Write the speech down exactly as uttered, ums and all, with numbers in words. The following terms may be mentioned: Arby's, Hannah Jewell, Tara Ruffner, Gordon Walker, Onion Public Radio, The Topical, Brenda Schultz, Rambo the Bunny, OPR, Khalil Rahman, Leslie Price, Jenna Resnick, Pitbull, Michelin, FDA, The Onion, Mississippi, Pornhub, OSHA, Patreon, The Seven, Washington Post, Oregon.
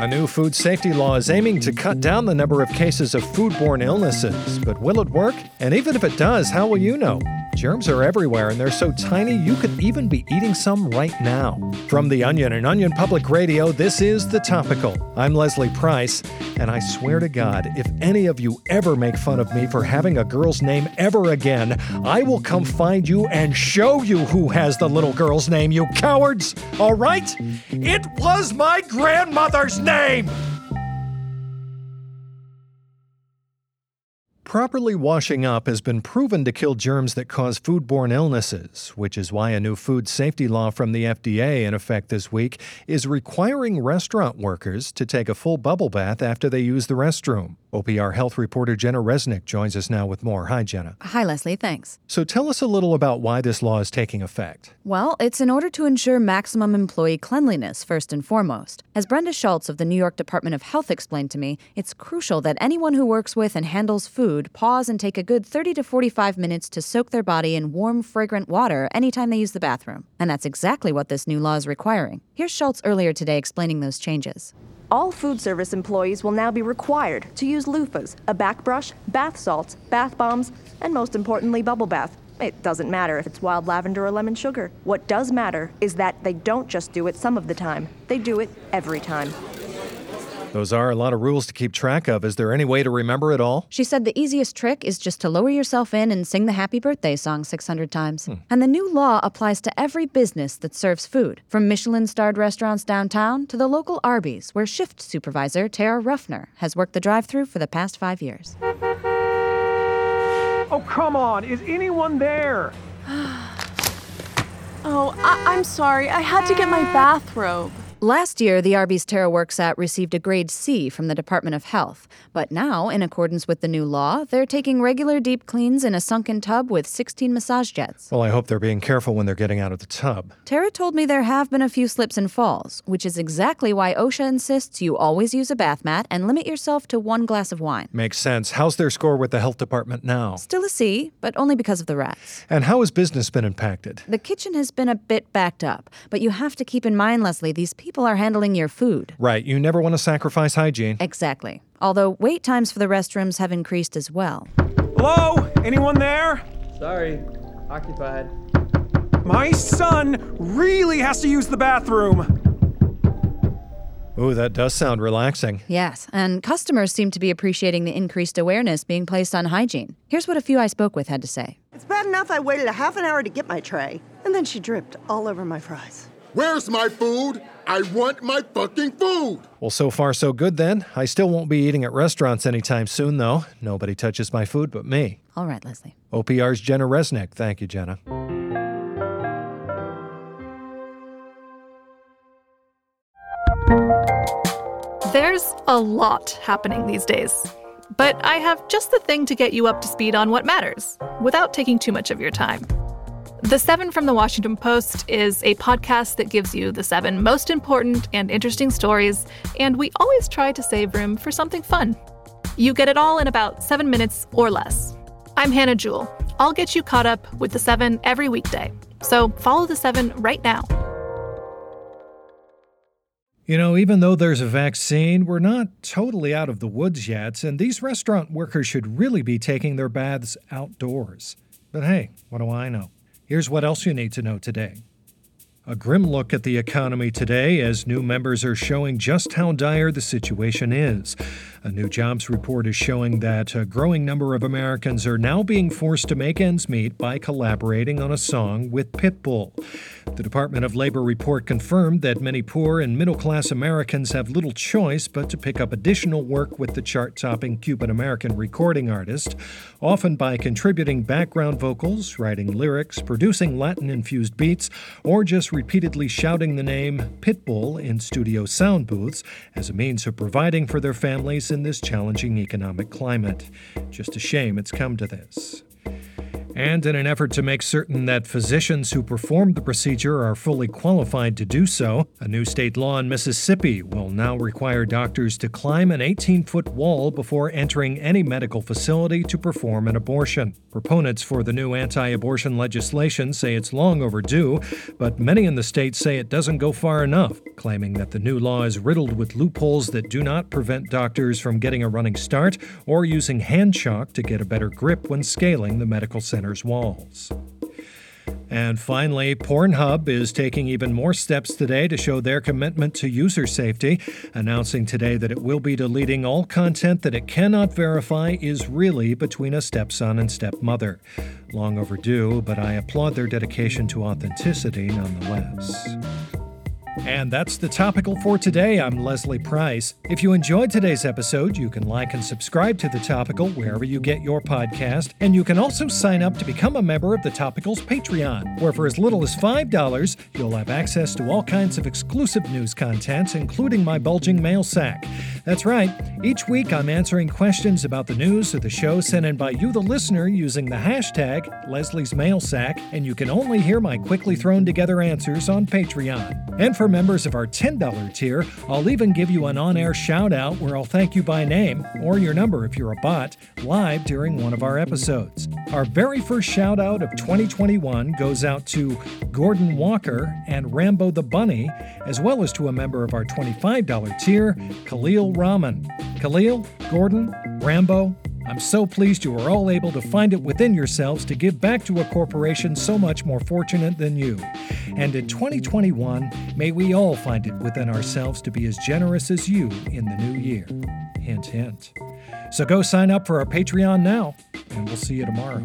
A new food safety law is aiming to cut down the number of cases of foodborne illnesses. But will it work? And even if it does, how will you know? Germs are everywhere, and they're so tiny you could even be eating some right now. From The Onion and Onion Public Radio, this is The Topical. I'm Leslie Price, and I swear to God, if any of you ever make fun of me for having a girl's name ever again, I will come find you and show you who has the little girl's name, you cowards! All right? It was my grandmother's name! Properly washing up has been proven to kill germs that cause foodborne illnesses, which is why a new food safety law from the F D A in effect this week is requiring restaurant workers to take a full bubble bath after they use the restroom. O P R health reporter Jenna Resnick joins us now with more. Hi, Jenna. Hi, Leslie. Thanks. So tell us a little about why this law is taking effect. Well, it's in order to ensure maximum employee cleanliness, first and foremost. As Brenda Schultz of the New York Department of Health explained to me, it's crucial that anyone who works with and handles food pause and take a good thirty to forty-five minutes to soak their body in warm, fragrant water anytime they use the bathroom. And that's exactly what this new law is requiring. Here's Schultz earlier today explaining those changes. All food service employees will now be required to use loofahs, a back brush, bath salts, bath bombs, and most importantly, bubble bath. It doesn't matter if it's wild lavender or lemon sugar. What does matter is that they don't just do it some of the time. They do it every time. Those are a lot of rules to keep track of. Is there any way to remember it all? She said the easiest trick is just to lower yourself in and sing the Happy Birthday song six hundred times. Hmm. And the new law applies to every business that serves food, from Michelin-starred restaurants downtown to the local Arby's, where shift supervisor Tara Ruffner has worked the drive-thru for the past five years. Oh, come on. Is anyone there? oh, I- I'm sorry. I had to get my bathrobe. Last year, the Arby's Tara works at received a grade C from the Department of Health. But now, in accordance with the new law, they're taking regular deep cleans in a sunken tub with sixteen massage jets. Well, I hope they're being careful when they're getting out of the tub. Tara told me there have been a few slips and falls, which is exactly why OSHA insists you always use a bath mat and limit yourself to one glass of wine. Makes sense. How's their score with the health department now? Still a C, but only because of the rats. And how has business been impacted? The kitchen has been a bit backed up, but you have to keep in mind, Leslie, these people People are handling your food. Right. You never want to sacrifice hygiene. Exactly. Although wait times for the restrooms have increased as well. Hello? Anyone there? Sorry. Occupied. My son really has to use the bathroom. Ooh, that does sound relaxing. Yes, and customers seem to be appreciating the increased awareness being placed on hygiene. Here's what a few I spoke with had to say. It's bad enough I waited a half an hour to get my tray, and then she dripped all over my fries. Where's my food? I want my fucking food! Well, so far so good then. I still won't be eating at restaurants anytime soon, though. Nobody touches my food but me. All right, Leslie. O P R's Jenna Resnick. Thank you, Jenna. There's a lot happening these days. But I have just the thing to get you up to speed on what matters, without taking too much of your time. The Seven from the Washington Post is a podcast that gives you the seven most important and interesting stories, and we always try to save room for something fun. You get it all in about seven minutes or less. I'm Hannah Jewell. I'll get you caught up with The Seven every weekday. So follow The Seven right now. You know, even though there's a vaccine, we're not totally out of the woods yet, and these restaurant workers should really be taking their baths outdoors. But hey, what do I know? Here's what else you need to know today. A grim look at the economy today as new members are showing just how dire the situation is. A new jobs report is showing that a growing number of Americans are now being forced to make ends meet by collaborating on a song with Pitbull. The Department of Labor report confirmed that many poor and middle-class Americans have little choice but to pick up additional work with the chart-topping Cuban-American recording artist, often by contributing background vocals, writing lyrics, producing Latin-infused beats, or just repeatedly shouting the name Pitbull in studio sound booths as a means of providing for their families in this challenging economic climate. Just a shame it's come to this. And in an effort to make certain that physicians who perform the procedure are fully qualified to do so, a new state law in Mississippi will now require doctors to climb an eighteen-foot wall before entering any medical facility to perform an abortion. Proponents for the new anti-abortion legislation say it's long overdue, but many in the state say it doesn't go far enough. claiming that the new law is riddled with loopholes that do not prevent doctors from getting a running start or using hand shock to get a better grip when scaling the medical center's walls. And finally, Pornhub is taking even more steps today to show their commitment to user safety, announcing today that it will be deleting all content that it cannot verify is really between a stepson and stepmother. Long overdue, but I applaud their dedication to authenticity nonetheless. And that's The Topical for today. I'm Leslie Price. If you enjoyed today's episode, you can like and subscribe to The Topical wherever you get your podcast. And you can also sign up to become a member of The Topical's Patreon, where for as little as five dollars, you'll have access to all kinds of exclusive news content, including my bulging mail sack. That's right. Each week, I'm answering questions about the news or the show sent in by you, the listener, using the hashtag Leslie's Mail Sack, and you can only hear my quickly thrown together answers on Patreon. And for members of our ten dollars tier, I'll even give you an on-air shout-out where I'll thank you by name, or your number if you're a bot, live during one of our episodes. Our very first shout-out of twenty twenty-one goes out to Gordon Walker and Rambo the Bunny, as well as to a member of our twenty-five dollars tier, Khalil Rahman. Khalil, Gordon, Rambo, I'm so pleased you were all able to find it within yourselves to give back to a corporation so much more fortunate than you. And in twenty twenty-one, may we all find it within ourselves to be as generous as you in the new year. Hint, hint. So go sign up for our Patreon now, and we'll see you tomorrow.